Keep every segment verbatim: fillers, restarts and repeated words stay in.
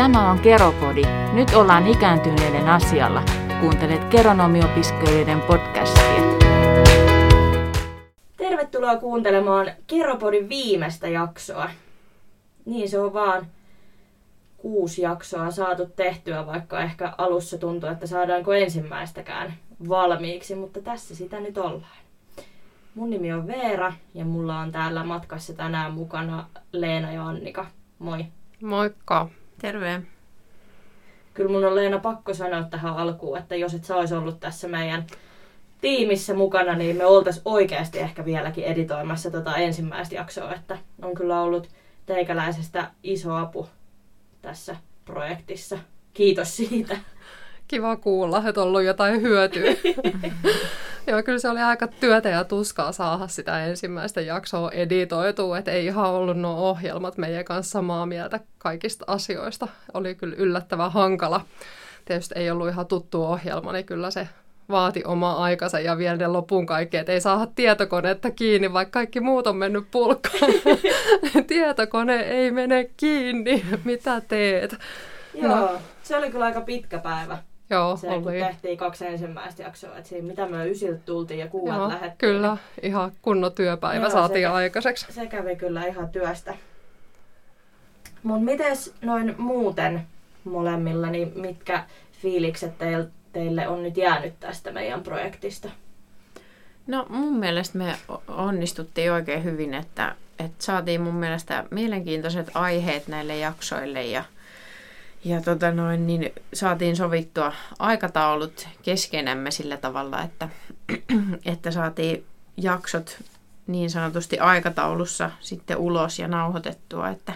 Tämä on Geropodi. Nyt ollaan ikääntyneiden asialla. Kuuntelet geronomiopiskelijoiden podcastia. Tervetuloa kuuntelemaan Geropodin viimeistä jaksoa. Niin se on vaan kuusi jaksoa saatu tehtyä, vaikka ehkä alussa tuntuu, että saadaanko ensimmäistäkään valmiiksi, mutta tässä sitä nyt ollaan. Mun nimi on Veera ja mulla on täällä matkassa tänään mukana Leena ja Annika. Moi. Moikka. Terve. Kyllä mun on Leena pakko sanoa tähän alkuun, että jos et sä ois ollut tässä meidän tiimissä mukana, niin me oltais oikeasti ehkä vieläkin editoimassa tota ensimmäistä jaksoa, että on kyllä ollut teikäläisestä iso apu tässä projektissa. Kiitos siitä. Kiva kuulla, että on ollut jotain hyötyä. Joo, kyllä se oli aika työtä ja tuskaa saada sitä ensimmäistä jaksoa editoitua, että ei ihan ollut nuo ohjelmat meidän kanssa samaa mieltä kaikista asioista. Oli kyllä yllättävän hankala. Tietysti ei ollut ihan tuttu ohjelma, niin kyllä se vaati omaa aikansa ja vielä ne lopun kaikki, että ei saada tietokonetta kiinni, vaikka kaikki muut on mennyt pulkkaan. Tietokone ei mene kiinni, mitä teet? Joo, no. Se oli kyllä aika pitkä päivä. Joo, se, kun tehtiin kaksi ensimmäistä jaksoa, että siinä, mitä me ysiltä tultiin ja kuulat lähettiin. Kyllä, ihan kunnon työpäivä joo, saatiin se, aikaiseksi. Se kävi kyllä ihan työstä. Mut mites noin muuten molemmilla, niin mitkä fiilikset teille, teille on nyt jäänyt tästä meidän projektista? No mun mielestä me onnistuttiin oikein hyvin, että, että saatiin mun mielestä mielenkiintoiset aiheet näille jaksoille ja Ja tota noin, niin saatiin sovittua aikataulut keskenämme sillä tavalla, että, että saatiin jaksot niin sanotusti aikataulussa sitten ulos ja nauhoitettua. Että,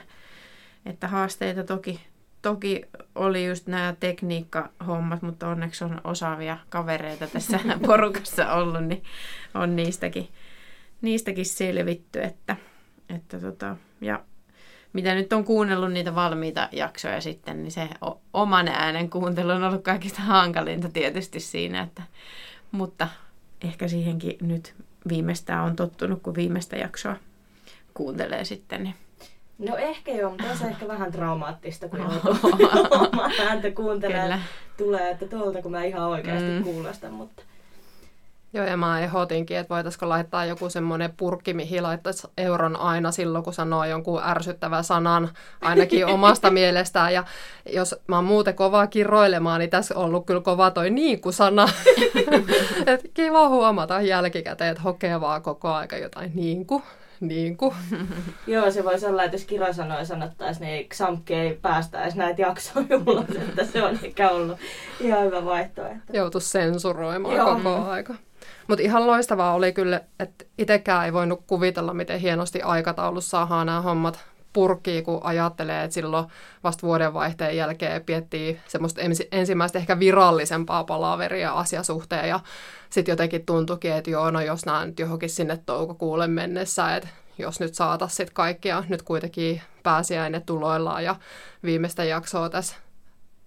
että haasteita toki, toki oli just nämä tekniikkahommat, mutta onneksi on osaavia kavereita tässä porukassa ollut, niin on niistäkin, niistäkin selvitty. Että, että tota, ja mitä nyt on kuunnellut niitä valmiita jaksoja sitten, niin se oman äänen kuuntelu on ollut kaikista hankalinta tietysti siinä, että, mutta ehkä siihenkin nyt viimeistään on tottunut, kun viimeistä jaksoa kuuntelee sitten. Niin. No ehkä joo, mutta on se ehkä vähän traumaattista, kun omaa ääntä kuuntelee, tulee, että tuolta kun mä ihan oikeasti mm. kuulostan, mutta joo, ja mä ehdotinkin, että voitaisiko laittaa joku semmoinen purkki, mihin laittaisi euron aina silloin, kun sanoo jonkun ärsyttävän sanan, ainakin omasta mielestään. Ja jos mä oon muuten kovaa kirroilemaan, niin tässä on ollut kyllä kova toi niin kuin sana. Että kiva huomata jälkikäteen, että hokee vaan koko aika jotain niin kuin. Niin kuin. Joo, se voisi olla, että jos kirosanoja sanottaisiin, niin Xamkin ei päästäisi näitä jaksoja ulos, että se on ehkä ollut ihan hyvä vaihtoehto. Joutuisi sensuroimaan Joo. koko aika. Mutta ihan loistavaa oli kyllä, että itsekään ei voinut kuvitella, miten hienosti aikataulussa saadaan nämä hommat purkii, kun ajattelee, että silloin vasta vuodenvaihteen jälkeen piettiin semmoista ensimmäistä ehkä virallisempaa palaveria asiasuhteen ja sitten jotenkin tuntuikin, että joo, no jos nämä nyt johonkin sinne toukokuulle mennessä, että jos nyt saataisiin sitten kaikkia, nyt kuitenkin pääsiäinen tuloillaan ja viimeistä jaksoa tässä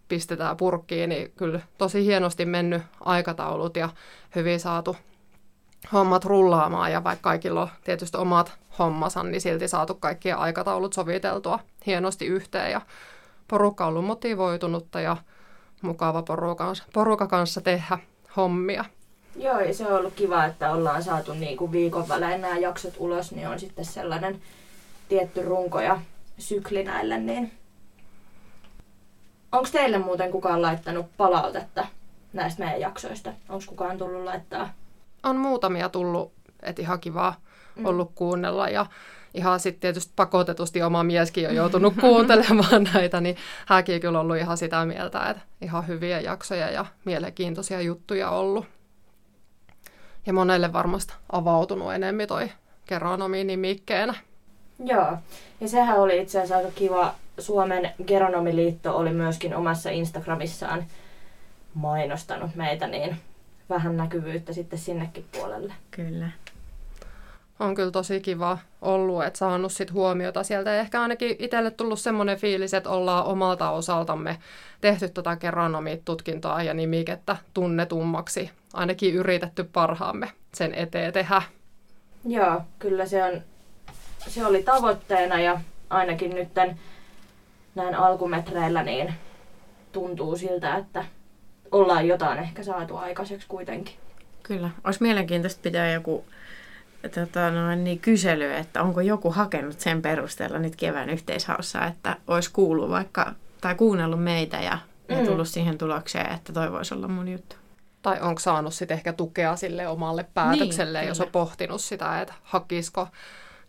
pistetään purkkiin, niin kyllä tosi hienosti mennyt aikataulut ja hyvin saatu hommat rullaamaan ja vaikka kaikilla on tietysti omat hommansa, niin silti saatu kaikkia aikataulut soviteltua hienosti yhteen ja porukka on ollut motivoitunutta ja mukava poruka, poruka kanssa tehdä hommia. Joo, ja se on ollut kiva, että ollaan saatu niin kuin viikon välein nämä jaksot ulos, niin on sitten sellainen tietty runko ja sykli näille. Niin onko teille muuten kukaan laittanut palautetta näistä meidän jaksoista? Onko kukaan tullut laittaa? On muutamia tullut, että ihan kivaa mm. ollut kuunnella ja ihan sitten tietysti pakotetusti oma mieskin on joutunut kuuntelemaan näitä, niin hänkin kyllä ollut ihan sitä mieltä, että ihan hyviä jaksoja ja mielenkiintoisia juttuja ollut. Ja monelle varmasti avautunut enemmän toi geronomi nimikkeenä. Joo, ja sehän oli itse asiassa aika kiva. Suomen Geronomiliitto oli myöskin omassa Instagramissaan mainostanut meitä, niin vähän näkyvyyttä sitten sinnekin puolelle. Kyllä. On kyllä tosi kiva ollut, että saanut sit huomiota sieltä. Ja ehkä ainakin itselle tullut semmoinen fiilis, että ollaan omalta osaltamme tehty tätä geronomitutkintaa ja nimikettä tunnetummaksi. Ainakin yritetty parhaamme sen eteen tehdä. Joo, kyllä se, on, se oli tavoitteena ja ainakin nytten näin alkumetreillä niin tuntuu siltä, että ollaan jotain ehkä saatu aikaiseksi kuitenkin. Kyllä. Olisi mielenkiintoista pitää joku tota, no, niin kysely, että onko joku hakenut sen perusteella nyt kevään yhteishaussa, että olisi kuullut vaikka tai kuunnellut meitä ja, ja tullut mm. siihen tulokseen, että toi voisi olla mun juttu. Tai onko saanut sitten ehkä tukea sille omalle päätökselle, niin, jos on pohtinut sitä, että hakisiko,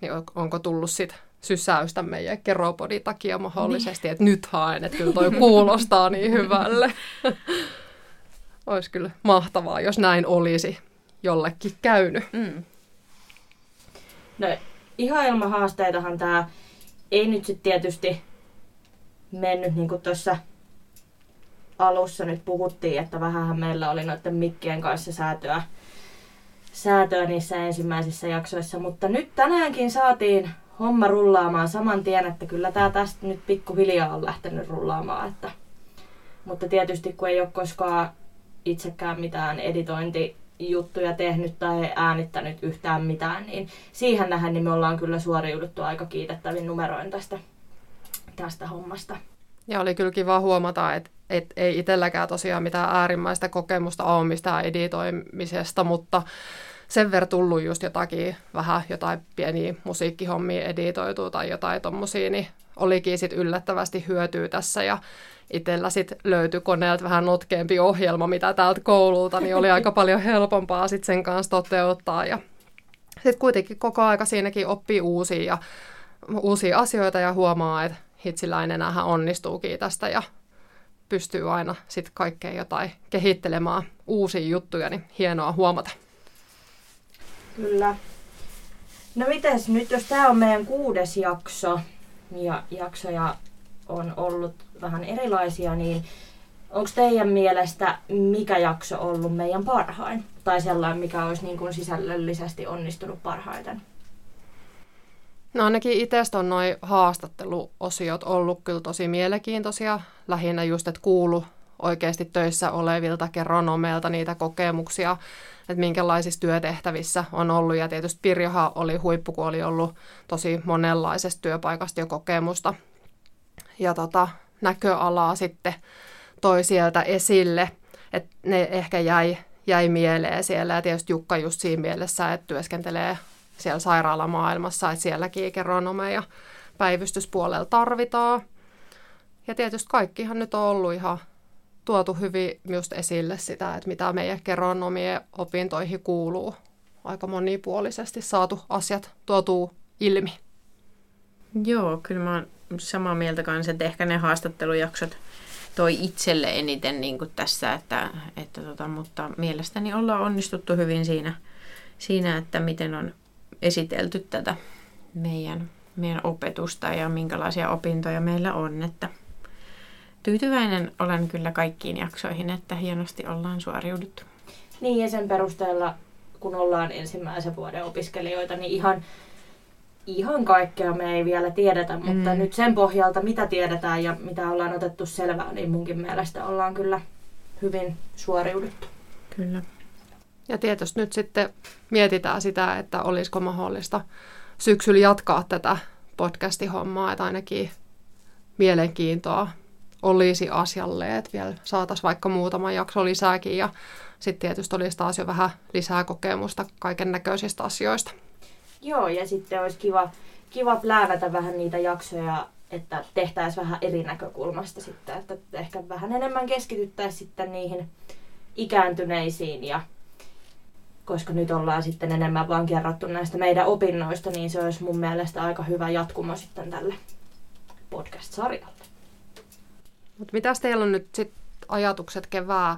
niin onko tullut sitten sysäystä meidän Geropodin takia mahdollisesti, niin, että nyt haen, että kyllä toi kuulostaa niin hyvälle. Olisi kyllä mahtavaa, jos näin olisi jollekin käynyt. Mm. No ihan ilman haasteitahan tämä ei nyt sitten tietysti mennyt niin kuin tuossa alussa nyt puhuttiin, että vähänhän meillä oli noiden mikkien kanssa säätöä, säätöä niissä ensimmäisissä jaksoissa, mutta nyt tänäänkin saatiin homma rullaamaan saman tien, että kyllä tämä tästä nyt pikkuhiljaa on lähtenyt rullaamaan. Että. Mutta tietysti kun ei ole koskaan itsekään mitään editointijuttuja tehnyt tai äänittänyt yhtään mitään, niin siihen nähden niin me ollaan kyllä suoriuduttu aika kiitettävin numeroin tästä, tästä hommasta. Ja oli kyllä kiva huomata, että et ei itselläkään tosiaan mitään äärimmäistä kokemusta ole mistään editoimisesta, mutta sen verran tullut just jotakin, vähän jotain pieniä musiikkihommia editoitua tai jotain tommosia, niin olikin sit yllättävästi hyötyä tässä ja itsellä sit löytyi koneelta vähän notkeampi ohjelma, mitä täältä koululta, niin oli aika paljon helpompaa sit sen kanssa toteuttaa ja sit kuitenkin koko aika siinäkin oppii uusia, ja, uusia asioita ja huomaa, että hitsiläinen enää onnistuukin tästä ja pystyy aina sit kaikkea jotain kehittelemään uusia juttuja, niin hienoa huomata. Kyllä. No mites nyt, jos tämä on meidän kuudes jakso ja jaksoja on ollut vähän erilaisia, niin onko teidän mielestä mikä jakso ollut meidän parhain? Tai sellainen, mikä olisi niin kuin sisällöllisesti onnistunut parhaiten? No ainakin itsestä on noi haastatteluosiot ollut kyllä tosi mielenkiintoisia. Lähinnä just, että kuulu oikeasti töissä olevilta geronomeilta niitä kokemuksia, että minkälaisissa työtehtävissä on ollut. Ja tietysti Pirjohan oli huippu, kun oli ollut tosi monenlaisesta työpaikasta jo kokemusta. Ja tota, näköalaa sitten toi sieltä esille, että ne ehkä jäi, jäi mieleen siellä. Ja tietysti Jukka just siinä mielessä, että työskentelee siellä sairaalamaailmassa, että sielläkin geronomeja päivystyspuolella tarvitaan. Ja tietysti kaikkihan nyt on ollut ihan tuotu hyvin just esille sitä, että mitä meidän geronomien opintoihin kuuluu. Aika monipuolisesti saatu asiat tuotuu ilmi. Joo, kyllä mä oon samaa mieltä kanssa, että ehkä ne haastattelujaksot toi itselle eniten niin kuin tässä, että, että tota, mutta mielestäni ollaan onnistuttu hyvin siinä, siinä, että miten on esitelty tätä meidän, meidän opetusta ja minkälaisia opintoja meillä on, että tyytyväinen olen kyllä kaikkiin jaksoihin, että hienosti ollaan suoriuduttu. Niin ja sen perusteella, kun ollaan ensimmäisen vuoden opiskelijoita, niin ihan, ihan kaikkea me ei vielä tiedetä, mutta mm. nyt sen pohjalta, mitä tiedetään ja mitä ollaan otettu selvää, niin munkin mielestä ollaan kyllä hyvin suoriuduttu. Kyllä. Ja tietysti nyt sitten mietitään sitä, että olisiko mahdollista syksyllä jatkaa tätä podcasti-hommaa, että ainakin mielenkiintoa olisi asialle, että vielä saataisiin vaikka muutama jakso lisääkin ja sitten tietysti olisi taas jo vähän lisää kokemusta kaiken näköisistä asioista. Joo, ja sitten olisi kiva, kiva pläävätä vähän niitä jaksoja, että tehtäisiin vähän eri näkökulmasta sitten, että ehkä vähän enemmän keskityttäisiin sitten niihin ikääntyneisiin ja koska nyt ollaan sitten enemmän vaan kerrottu näistä meidän opinnoista, niin se olisi mun mielestä aika hyvä jatkumo sitten tälle podcast-sarjalle. Mut mitäs teillä on nyt sit ajatukset kevää?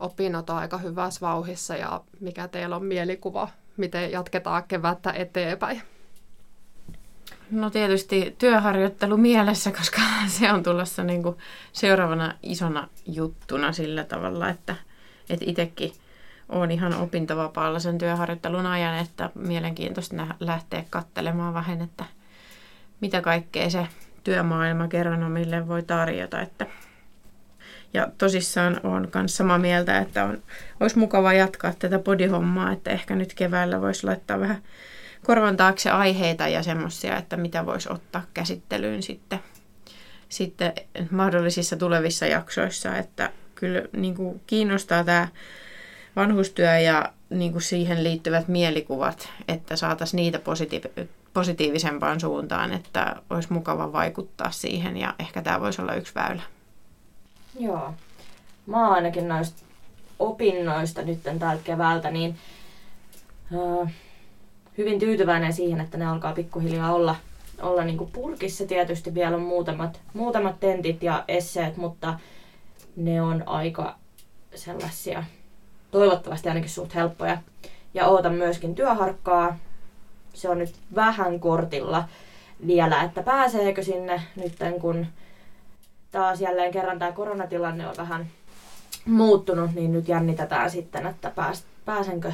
Opinnot on aika hyvässä vauhissa ja mikä teillä on mielikuva? Miten jatketaan kevättä eteenpäin? No tietysti työharjoittelu mielessä, koska se on tulossa niinku seuraavana isona juttuna sillä tavalla, että et itsekin olen ihan opintovapaalla sen työharjoittelun ajan, että mielenkiintoista lähteä katselemaan vähän, että mitä kaikkea se työmaailma geronomille voi tarjota. Että. Ja tosissaan olen myös samaa mieltä, että on, olisi mukava jatkaa tätä podihommaa, että ehkä nyt keväällä voisi laittaa vähän korvan taakse aiheita ja semmoisia, että mitä voisi ottaa käsittelyyn sitten sitten mahdollisissa tulevissa jaksoissa, että kyllä niin kuin kiinnostaa tämä vanhustyö ja niin kuin siihen liittyvät mielikuvat, että saataisiin niitä positiiv- positiivisempaan suuntaan, että olisi mukava vaikuttaa siihen ja ehkä tämä voisi olla yksi väylä. Joo. Mä ainakin noista opinnoista nyt tältä keväältä niin öö, hyvin tyytyväinen siihen, että ne alkaa pikkuhiljaa olla, olla niin kuin purkissa. Tietysti vielä on muutamat, muutamat tentit ja esseet, mutta ne on aika sellaisia toivottavasti ainakin suht helppoja. Ja ootan myöskin työharkkaa. Se on nyt vähän kortilla vielä, että pääseekö sinne nyt kun taas jälleen kerran tämä koronatilanne on vähän muuttunut, niin nyt jännitetään sitten, että pääs, pääsenkö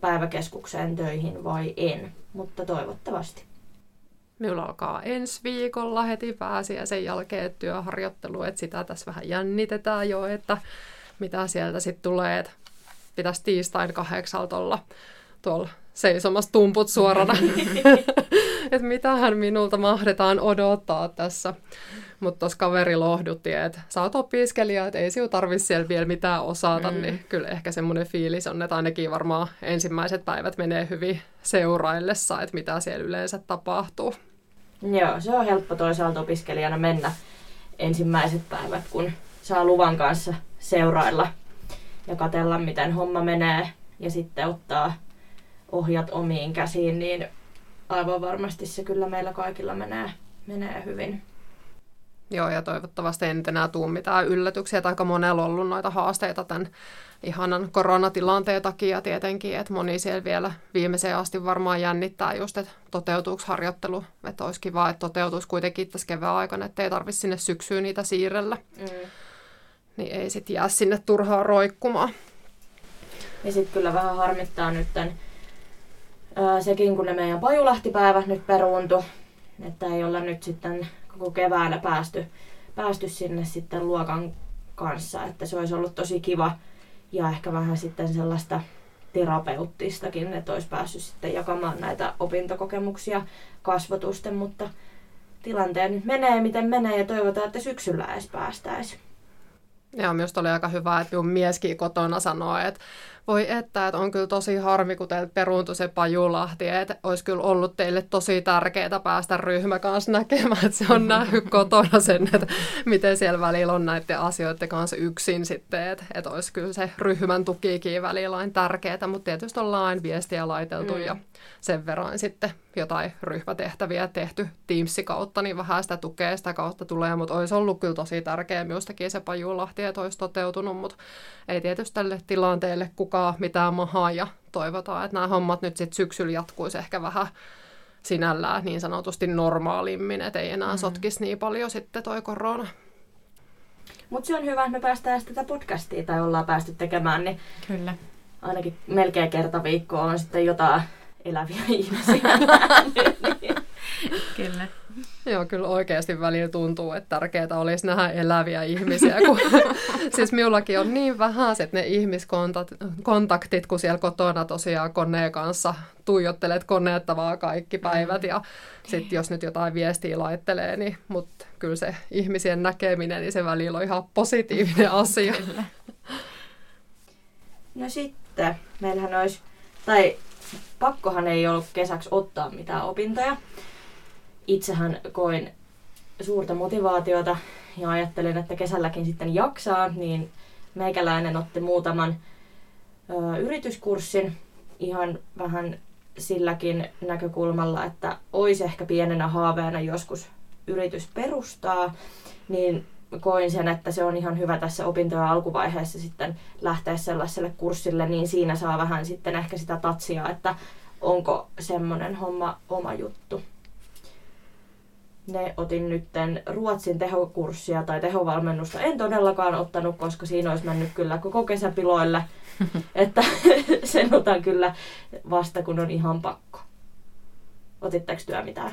päiväkeskukseen töihin vai en, mutta toivottavasti. Minulla alkaa ensi viikolla heti pääsiä sen jälkeen työharjoittelu, että sitä tässä vähän jännitetään jo, että mitä sieltä sitten tulee, että pitäisi tiistain kahdeksalta olla tuolla seisomassa tumput suorana, että mitähän minulta mahdetaan odottaa tässä. Mutta tuossa kaveri lohdutti, että sä oot opiskelija, että ei sinun tarvitse siellä vielä mitään osata, mm. niin kyllä ehkä semmoinen fiilis on, että ainakin varmaan ensimmäiset päivät menee hyvin seuraillessa, että mitä siellä yleensä tapahtuu. Joo, se on helppo toisaalta opiskelijana mennä ensimmäiset päivät, kun saa luvan kanssa seurailla ja katsella, miten homma menee ja sitten ottaa ohjat omiin käsiin, niin aivan varmasti se kyllä meillä kaikilla menee, menee hyvin. Joo, ja toivottavasti ei nyt enää tule mitään yllätyksiä. Aika monella on ollut noita haasteita tämän ihanan koronatilanteen takia tietenkin, että moni siellä vielä viimeiseen asti varmaan jännittää just, että toteutuuko harjoittelu. Että olisi kiva, että toteutuisi kuitenkin tässä kevään aikana, että ei tarvitse sinne syksyyn niitä siirrellä. Mm. Niin ei sitten jää sinne turhaan roikkumaan. Ja sitten kyllä vähän harmittaa nyt tämän, ää, sekin, kun ne meidän Pajulahti-päivät nyt peruuntui, että ei olla nyt sitten koko keväänä päästy, päästy sinne sitten luokan kanssa, että se olisi ollut tosi kiva ja ehkä vähän sitten sellaista terapeuttistakin, että olisi päässyt sitten jakamaan näitä opintokokemuksia kasvotusten, mutta tilanteen nyt menee miten menee ja toivotaan, että syksyllä edes päästäisiin. Ja minusta oli aika hyvä, että minun mieskin kotona sanoi, että voi että, että on kyllä tosi harmi, kun teiltä peruuntui se Pajulahti, että olisi kyllä ollut teille tosi tärkeää päästä ryhmä kanssa näkemään, että se on nähnyt kotona sen, että miten siellä välillä on näiden asioiden kanssa yksin sitten, että, että olisi kyllä se ryhmän tukikin välillä aina tärkeää, mutta tietysti ollaan aina viestiä laiteltu mm. ja sen verran sitten jotain ryhmätehtäviä tehty Teamsin kautta, niin vähän sitä tukea sitä kautta tulee, mutta olisi ollut kyllä tosi tärkeää minustakin se Pajulahti, että olisi toteutunut, mutta ei tietysti tälle tilanteelle kukaan mitään mahaa ja toivotaan, että nämä hommat nyt sitten syksyllä jatkuisi ehkä vähän sinällään niin sanotusti normaalimmin, että ei enää mm. sotkisi niin paljon sitten toi korona. Mutta se on hyvä, että me päästään tätä podcastia tai ollaan päästy tekemään, niin kyllä. Ainakin melkein kerta viikkoa on sitten jotain eläviä ihmisiä. Kyllä. Joo, kyllä oikeasti välillä tuntuu, että tärkeää olisi nähdä eläviä ihmisiä, kun siis minullakin on niin vähäiset ne ihmiskontaktit, kun siellä kotona tosiaan koneen kanssa tuijottelet koneetta vaan kaikki päivät ja sitten jos nyt jotain viestiä laittelee, niin, mutta kyllä se ihmisien näkeminen, niin se välillä on ihan positiivinen asia. Kyllä. No sitten, meillähän olisi, tai pakkohan ei ollut kesäksi ottaa mitään opintoja. Itsehän koin suurta motivaatiota ja ajattelin, että kesälläkin sitten jaksaa, niin meikäläinen otti muutaman ö, yrityskurssin ihan vähän silläkin näkökulmalla, että olisi ehkä pienenä haaveena joskus yritys perustaa, niin koin sen, että se on ihan hyvä tässä opintojen alkuvaiheessa sitten lähteä sellaiselle kurssille, niin siinä saa vähän sitten ehkä sitä tatsia, että onko semmoinen homma oma juttu. Ne otin nyt Ruotsin tehokurssia tai tehovalmennusta. En todellakaan ottanut, koska siinä olisi mennyt kyllä koko kesäpiloille. Että sen otan kyllä vasta, kun on ihan pakko. Otitteko työ mitään?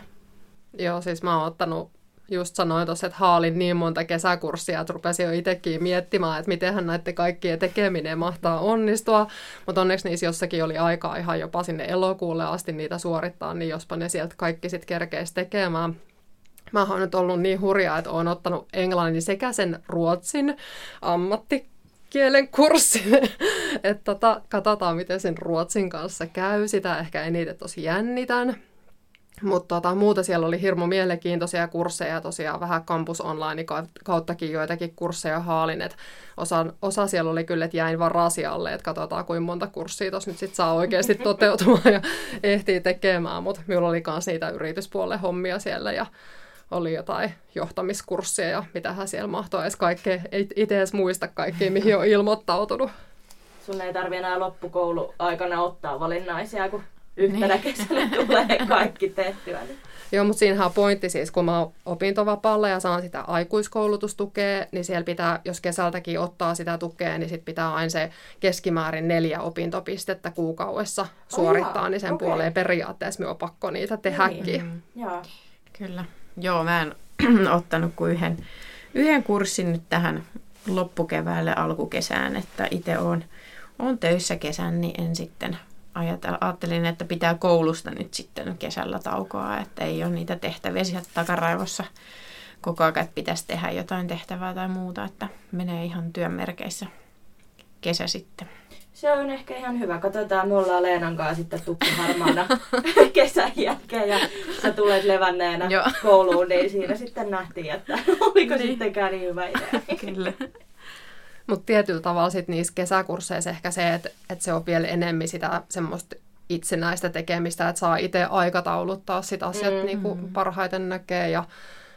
Joo, siis mä oon ottanut, just sanoin tuossa, että haalin niin monta kesäkurssia, että rupesin jo itsekin miettimään, että mitenhän näiden kaikkien tekeminen mahtaa onnistua. Mutta onneksi niissä jossakin oli aikaa ihan jopa sinne elokuulle asti niitä suorittaa, niin jospa ne sieltä kaikki sitten kerkeisi tekemään. Mä oon nyt ollut niin hurjaa, että oon ottanut englannin sekä sen ruotsin ammattikielen kurssin. Että tota, katsotaan, miten sen ruotsin kanssa käy. Sitä ehkä eniten tosi jännitän. Mutta tota, muuta siellä oli hirmu mielenkiintoisia kursseja, tosiaan vähän Campus Online kauttakin joitakin kursseja haalin, että osa, osa siellä oli kyllä, että jäin vaan rasialle, että katsotaan kuinka monta kurssia tuossa nyt sit saa oikeasti toteutumaan ja ehtii tekemään, mutta minulla oli myös niitä yrityspuolen hommia siellä ja oli jotain johtamiskursseja ja mitähän siellä mahtoi edes kaikkea, ei itse edes muista kaikkea, mihin on ilmoittautunut. Sun ei tarvitse enää loppukouluaikana ottaa valinnaisia, kun yhtenä kesänä tulee kaikki tehtyä. Joo, mutta siinähän on pointti siis, kun mä oon opintovapaalla ja saan sitä aikuiskoulutustukea, niin siellä pitää, jos kesältäkin ottaa sitä tukea, niin sit pitää aina se keskimäärin neljä opintopistettä kuukaudessa suorittaa, oh, niin sen okay. puoleen periaatteessa me on pakko niitä tehäkin. Niin. Kyllä. Joo, mä en ottanut kuin yhden, yhden kurssin nyt tähän loppukeväälle alkukesään, että itse oon, oon töissä kesän, niin en sitten... Ajattelin, että pitää koulusta nyt sitten kesällä taukoa, että ei ole niitä tehtäviä sieltä takaraivossa koko ajan, että pitäisi tehdä jotain tehtävää tai muuta, että menee ihan työmerkeissä kesä sitten. Se on ehkä ihan hyvä. Katsotaan, me ollaan Leenan kanssa sitten tukkiharmaana kesän jälkeen ja sä tulet levänneenä kouluun, niin siinä sitten nähtiin, että oliko niin. sittenkään niin hyvä idea. Kyllä. Mutta tietyllä tavalla sit niissä kesäkursseissa ehkä se, että et se on vielä enemmän sitä semmoista itsenäistä tekemistä, että saa itse aikatauluttaa sit asiat mm-hmm. niinku parhaiten näkee ja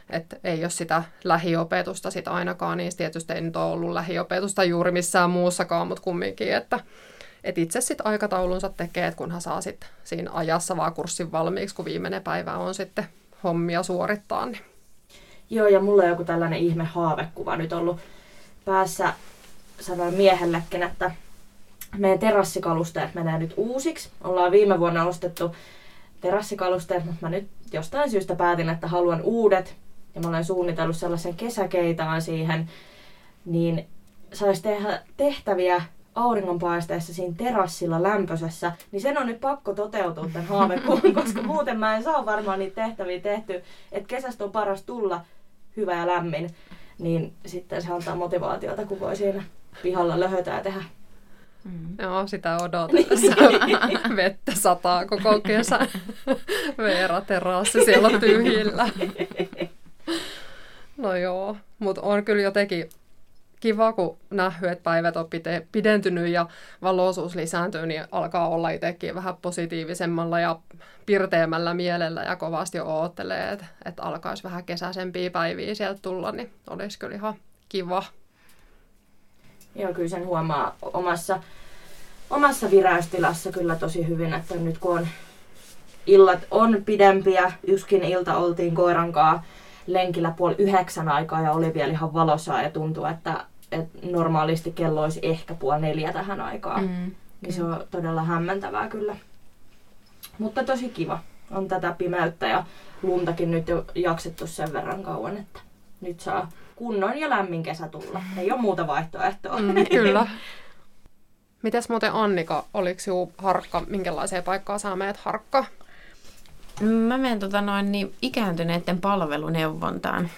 että ei ole sitä lähiopetusta sit ainakaan, niin tietysti ei nyt ole ollut lähiopetusta juuri missään muussakaan, mutta kumminkin, että et itse sit aikataulunsa tekee, että kunhan saa sit siinä ajassa vaan kurssin valmiiksi, kun viimeinen päivä on sitten hommia suorittaa. Niin. Joo, ja mulla on joku tällainen ihme haavekuva nyt ollut päässä. Sanoin miehellekin, että meidän terassikalusteet menee nyt uusiksi. Ollaan viime vuonna ostettu terassikalusteet, mutta mä nyt jostain syystä päätin, että haluan uudet. Ja mä olen suunnitellut sellaisen kesäkeitaan siihen, niin saisi tehdä tehtäviä auringonpaisteessa siinä terassilla lämpöisessä. Niin sen on nyt pakko toteutua tämän haavekuun, koska muuten mä en saa varmaan niitä tehtäviä tehty. Että kesästä on paras tulla hyvä ja lämmin. Niin sitten se antaa motivaatiota, kun voi siinä pihalla löhötä ja tehdä. Mm. Joo, sitä odotellessa. Vettä sataa koko kesän. Veera terassi siellä on tyhjillä. No joo, mutta on kyllä jotenkin kiva, kun nähnyt, että päivät on pite- pidentynyt ja valoisuus lisääntyy, niin alkaa olla itsekin vähän positiivisemmalla ja pirteämmällä mielellä ja kovasti jo oottelee, että, että alkaisi vähän kesäisempiä päiviä sieltä tulla, niin olisi kyllä ihan kiva. Joo, kyllä sen huomaa omassa, omassa viräystilassa kyllä tosi hyvin, että nyt kun on illat on pidempiä, yksikin ilta oltiin koiran kanssa lenkillä puoli yhdeksän aikaa ja oli vielä ihan valosaa ja tuntuu, että, että normaalisti kello olisi ehkä puoli neljä tähän aikaan. Mm, niin se on todella hämmentävää kyllä. Mutta tosi kiva. On tätä pimeyttä ja luntakin nyt jo jaksettu sen verran kauan, että nyt saa kunnon ja lämmin kesä tulla. Ei ole muuta vaihtoehtoa. Mm, kyllä. Mites muuten Annika, oliko juu harkka, minkälaiseen paikkaan sä meet harkka? Mä menen tota noin, niin ikääntyneiden palveluneuvontaan,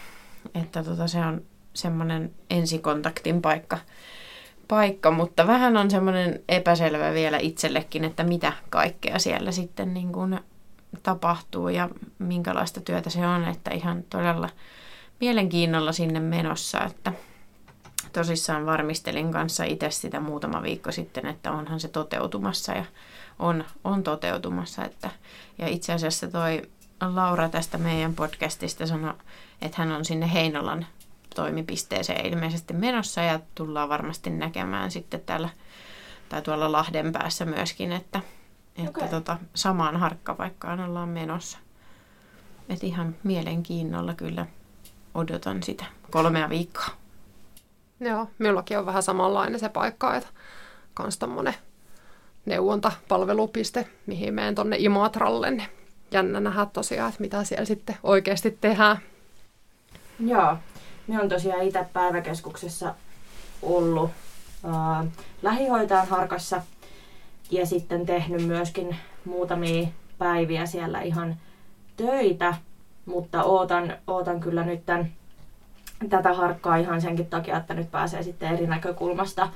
että tota, se on semmoinen ensikontaktin paikka, paikka, mutta vähän on semmoinen epäselvä vielä itsellekin, että mitä kaikkea siellä sitten niin kuin tapahtuu ja minkälaista työtä se on, että ihan todella mielenkiinnolla sinne menossa, että tosissaan varmistelin kanssa itse sitä muutama viikko sitten, että onhan se toteutumassa ja on, on toteutumassa. Että, ja itse asiassa toi Laura tästä meidän podcastista sanoi, että hän on sinne Heinolan toimipisteeseen ilmeisesti menossa ja tullaan varmasti näkemään sitten täällä tai tuolla Lahden päässä myöskin, että, että okay. tota, samaan harkkapaikkaan ollaan menossa. Et ihan mielenkiinnolla kyllä odotan sitä kolmea viikkoa. Joo, minullakin on vähän samanlainen se paikka, että kans tommonen neuvontapalvelupiste, mihin menen tonne Imatralle. Jännä nähdä tosiaan, että mitä siellä sitten oikeasti tehdään. Joo, minä olen tosiaan itse päiväkeskuksessa ollut äh, lähihoitajan harkassa ja sitten tehnyt myöskin muutamia päiviä siellä ihan töitä. Mutta ootan, ootan kyllä nyt tämän, tätä harkkaa ihan senkin takia, että nyt pääsee sitten eri näkökulmasta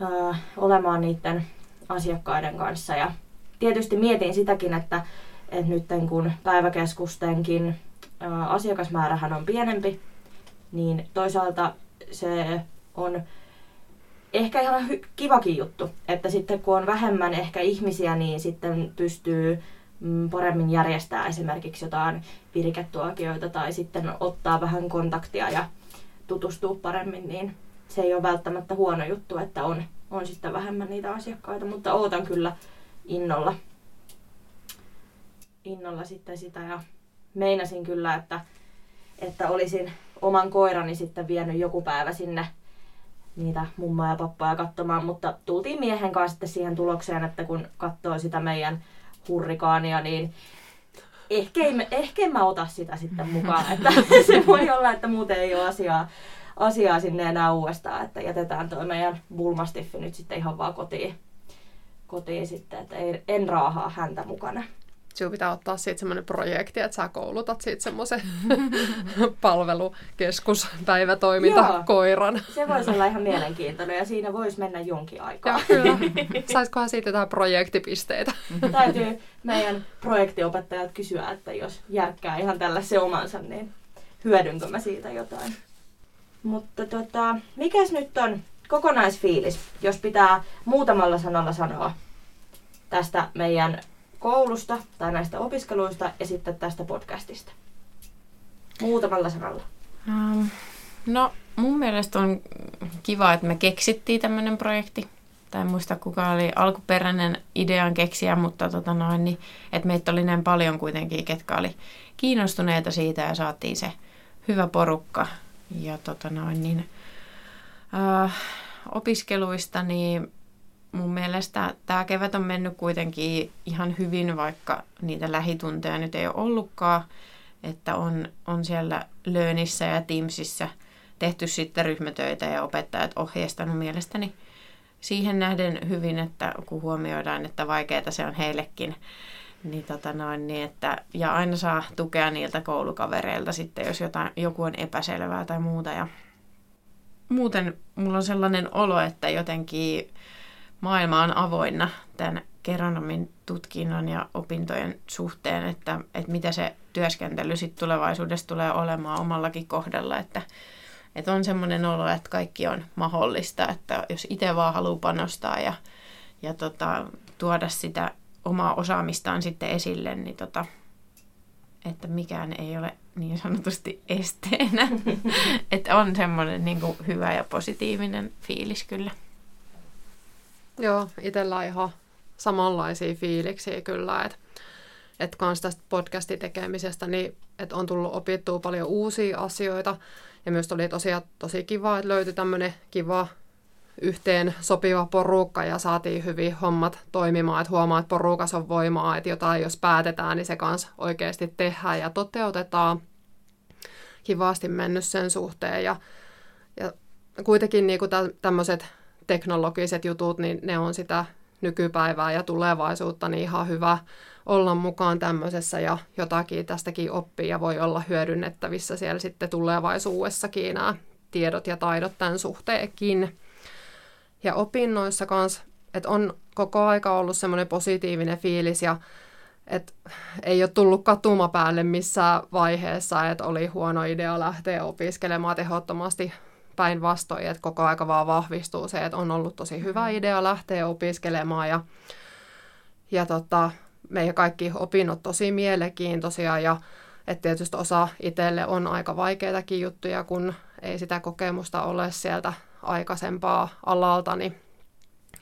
ö, olemaan niiden asiakkaiden kanssa. Ja tietysti mietin sitäkin, että, että nyt kun päiväkeskustenkin ö, asiakasmäärähän on pienempi, niin toisaalta se on ehkä ihan hy- kivakin juttu, että sitten kun on vähemmän ehkä ihmisiä, niin sitten pystyy paremmin järjestää esimerkiksi jotain viriketuokioita tai sitten ottaa vähän kontaktia ja tutustua paremmin, niin se ei ole välttämättä huono juttu, että on, on sitten vähemmän niitä asiakkaita, mutta ootan kyllä innolla, innolla sitten sitä ja meinasin kyllä, että, että olisin oman koirani sitten vienyt joku päivä sinne niitä mummaa ja pappaa katsomaan, mutta tultiin miehen kanssa sitten siihen tulokseen, että kun katsoo sitä meidän hurrikaania, niin ehkä, ei, ehkä en mä ota sitä sitten mukaan, että se voi olla, että muuten ei ole asiaa, asiaa sinne enää uudestaan, että jätetään toi meidän bulmastiffi nyt sitten ihan vaan kotiin, kotiin sitten, että ei, en raahaa häntä mukana. Sinun pitää ottaa siitä semmoinen projekti, että sä koulutat siitä semmoisen palvelukeskuspäivätoimintakoiran. Se voisi olla ihan mielenkiintoinen ja siinä voisi mennä jonkin aikaa. Kyllä. Saisikohan siitä jotain projektipisteitä? Täytyy meidän projektiopettajat kysyä, että jos järkkää ihan tällaisen omansa, niin hyödynkö mä siitä jotain. Mutta tota, mikäs nyt on kokonaisfiilis, jos pitää muutamalla sanalla sanoa tästä meidän koulusta tai näistä opiskeluista ja sitten tästä podcastista? Muutamalla sanalla. No, no mun mielestä on kiva, että me keksittiin tämmöinen projekti. Tai en muista kuka oli alkuperäinen idean keksijä, mutta tota noin, niin, että meitä oli näin paljon kuitenkin, ketkä oli kiinnostuneita siitä ja saatiin se hyvä porukka. Ja tota noin, niin, äh, opiskeluista niin mun mielestä tämä kevät on mennyt kuitenkin ihan hyvin, vaikka niitä lähitunteja nyt ei ole ollutkaan, että on, on siellä Learnissä ja Teamsissa tehty sitten ryhmätöitä ja opettajat ohjeistanut mielestäni siihen nähden hyvin, että kun huomioidaan, että vaikeaa se on heillekin, niin tota noin, niin että, ja aina saa tukea niiltä koulukavereilta sitten, jos jotain, joku on epäselvää tai muuta. Ja muuten mulla on sellainen olo, että jotenkin maailma on avoinna tämän geronomin tutkinnon ja opintojen suhteen, että, että mitä se työskentely sitten tulevaisuudessa tulee olemaan omallakin kohdalla. Että, että on semmoinen olo, että kaikki on mahdollista, että jos itse vaan haluaa panostaa ja, ja tota, tuoda sitä omaa osaamistaan sitten esille, niin tota, että mikään ei ole niin sanotusti esteenä. Että on semmoinen niin kuin hyvä ja positiivinen fiilis kyllä. Joo, itsellä on ihan samanlaisia fiiliksiä kyllä, että et kans tästä podcastin tekemisestä niin, et on tullut opittua paljon uusia asioita ja myös oli tosiaan tosi kiva, että löytyi tämmöinen kiva yhteen sopiva porukka ja saatiin hyvin hommat toimimaan, että huomaa, että porukas on voimaa, että jotain jos päätetään, niin se kans oikeasti tehdään ja toteutetaan. Kivasti mennyt sen suhteen ja, ja kuitenkin niinku tä, tämmöiset teknologiset jutut, niin ne on sitä nykypäivää ja tulevaisuutta, niin ihan hyvä olla mukaan tämmöisessä ja jotakin tästäkin oppii ja voi olla hyödynnettävissä siellä sitten tulevaisuudessakin nämä tiedot ja taidot tämän suhteenkin. Ja opinnoissa kanssa, että on koko aika ollut semmoinen positiivinen fiilis ja että ei ole tullut katuma päälle missään vaiheessa, että oli huono idea lähteä opiskelemaan tehottomasti. Päinvastoin, että koko aika vaan vahvistuu se, että on ollut tosi hyvä idea lähteä opiskelemaan ja, ja tota, meidän kaikki opinnot tosi mielenkiintoisia ja että tietysti osa itselle on aika vaikeitakin juttuja, kun ei sitä kokemusta ole sieltä aikaisempaa alalta, niin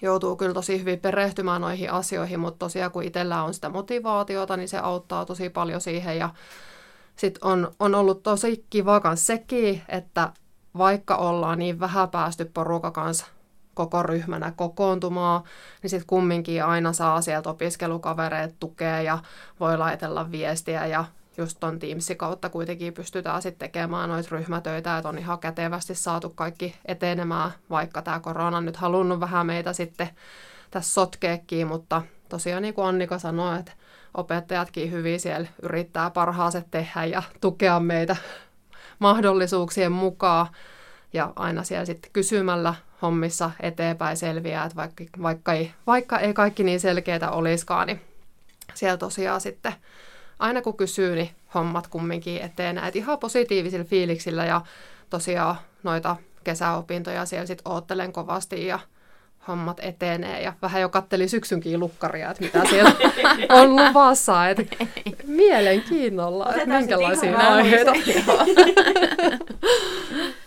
joutuu kyllä tosi hyvin perehtymään noihin asioihin, mutta tosiaan kun itsellä on sitä motivaatiota, niin se auttaa tosi paljon siihen ja sitten on, on ollut tosi kiva myös sekin, että vaikka ollaan niin vähän päästy porukan kanssa koko ryhmänä kokoontumaan, niin sitten kumminkin aina saa sieltä opiskelukavereet tukea ja voi laitella viestiä ja just ton Teamsin kautta kuitenkin pystytään sitten tekemään noita ryhmätöitä, että on ihan kätevästi saatu kaikki etenemään, vaikka tämä korona on nyt halunnut vähän meitä sitten tässä sotkeekin, mutta tosiaan niin kuin Annika sanoi, että opettajatkin hyvin siellä yrittää parhaansa tehdä ja tukea meitä mahdollisuuksien mukaan. Ja aina siellä sitten kysymällä hommissa eteenpäin selviää, että vaikka, vaikka, ei, vaikka ei kaikki niin selkeitä olisikaan, niin siellä tosiaan sitten aina kun kysyy, niin hommat kumminkin eteen. Et ihan positiivisilla fiiliksillä ja tosiaan noita kesäopintoja siellä sitten oottelen kovasti ja hommat etenee. Ja vähän jo kattelin syksynkin lukkaria, että mitä siellä on luvassa. Et mielenkiinnolla, että minkälaisia aiheita.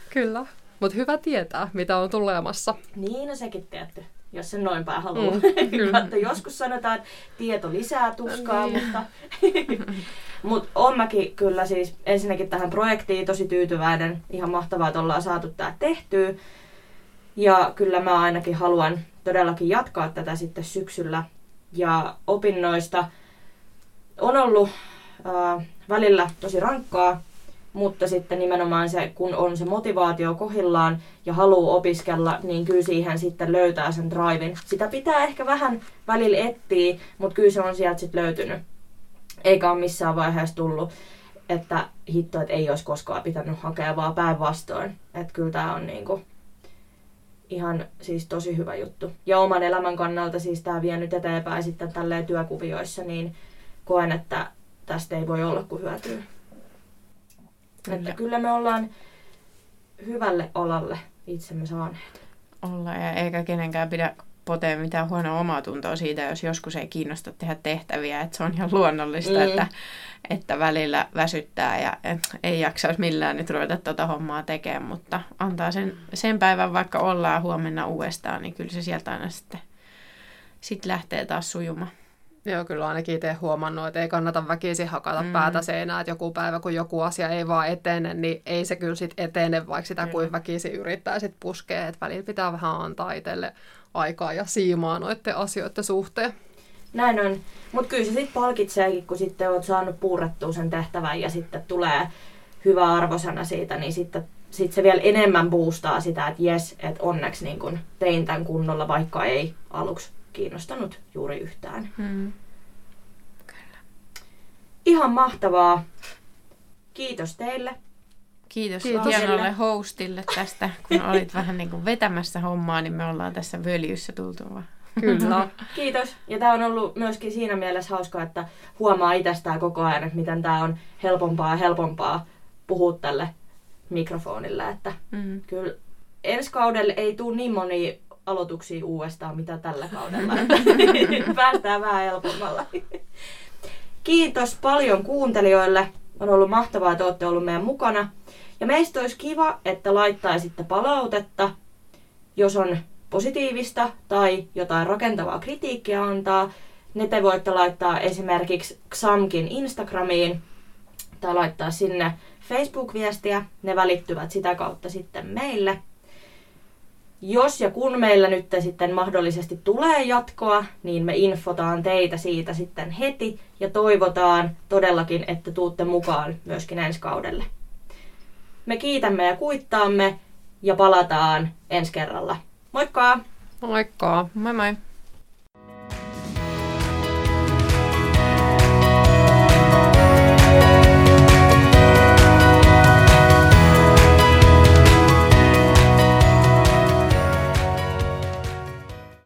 Kyllä, mutta hyvä tietää, mitä on tulemassa. Niin, no sekin tietty, jos sen noin päin haluaa. Mm, joskus sanotaan, että tieto lisää tuskaa, niin. mutta mut on mäkin kyllä siis ensinnäkin tähän projektiin tosi tyytyväinen. Ihan mahtavaa, että ollaan saatu tää tehtyä. Ja kyllä mä ainakin haluan todellakin jatkaa tätä sitten syksyllä. Ja opinnoista on ollut äh, välillä tosi rankkaa. Mutta sitten nimenomaan se, kun on se motivaatio kohdillaan ja haluaa opiskella, niin kyllä siihen sitten löytää sen driven. Sitä pitää ehkä vähän välillä etsiä, mutta kyllä se on sieltä sitten löytynyt. Eikä ole missään vaiheessa tullut, että hitto, että ei olisi koskaan pitänyt hakea, vaan päinvastoin. Että kyllä tämä on niinku ihan siis tosi hyvä juttu. Ja oman elämän kannalta siis tämä vie nyt eteenpäin sitten tälleen työkuvioissa, niin koen, että tästä ei voi olla kuin hyötyä. Että kyllä me ollaan hyvälle alalle itsemme saaneet. Ollaan, ja eikä kenenkään pidä potea mitään huonoa omaa tuntoa siitä, jos joskus ei kiinnosta tehdä tehtäviä. Että se on ihan luonnollista, mm. että, että välillä väsyttää ja ei jaksaisi millään nyt ruveta tuota hommaa tekemään. Mutta antaa sen, sen päivän, vaikka ollaan huomenna uudestaan, niin kyllä se sieltä aina sitten sit lähtee taas sujumaan. Joo, kyllä ainakin itse huomannut, että ei kannata väkisin hakata mm. päätä seinään, että joku päivä, kun joku asia ei vaan etene, niin ei se kyllä sit etene, vaikka sitä mm. kuin väkisin yrittää sit puskea, että välillä pitää vähän antaa itselle aikaa ja siimaa noiden asioiden suhteen. Näin on, mutta kyllä se sitten palkitseekin, kun sitten olet saanut puurrettua sen tehtävän ja sitten tulee hyvä arvosana siitä, niin sitten sit se vielä enemmän boostaa sitä, että jes, että onneksi niin kun tein tämän kunnolla, vaikka ei aluksi kiinnostanut juuri yhtään. Hmm. Kyllä. Ihan mahtavaa. Kiitos teille. Kiitos, Kiitos hienolle hostille tästä. Kun olit vähän niin kuin vetämässä hommaa, niin me ollaan tässä völjyssä tultu vaan. Kyllä. Kiitos. Ja tämä on ollut myöskin siinä mielessä hauskaa, että huomaa itsestään koko ajan, että miten tämä on helpompaa ja helpompaa puhua tälle mikrofonille. Että hmm. Kyllä ensi kaudelle ei tule niin monia aloituksia uudestaan, mitä tällä kaudella. Päästään vähän helpommalla. Kiitos paljon kuuntelijoille. On ollut mahtavaa, että olette olleet meidän mukana. Ja meistä olisi kiva, että laittaisitte palautetta, jos on positiivista tai jotain rakentavaa kritiikkiä antaa. Ne te voitte laittaa esimerkiksi Xamkin Instagramiin tai laittaa sinne Facebook-viestiä. Ne välittyvät sitä kautta sitten meille. Jos ja kun meillä nyt sitten mahdollisesti tulee jatkoa, niin me infotaan teitä siitä sitten heti ja toivotaan todellakin, että tuutte mukaan myöskin ensi kaudelle. Me kiitämme ja kuittaamme ja palataan ensi kerralla. Moikka! Moikka! Moi moi!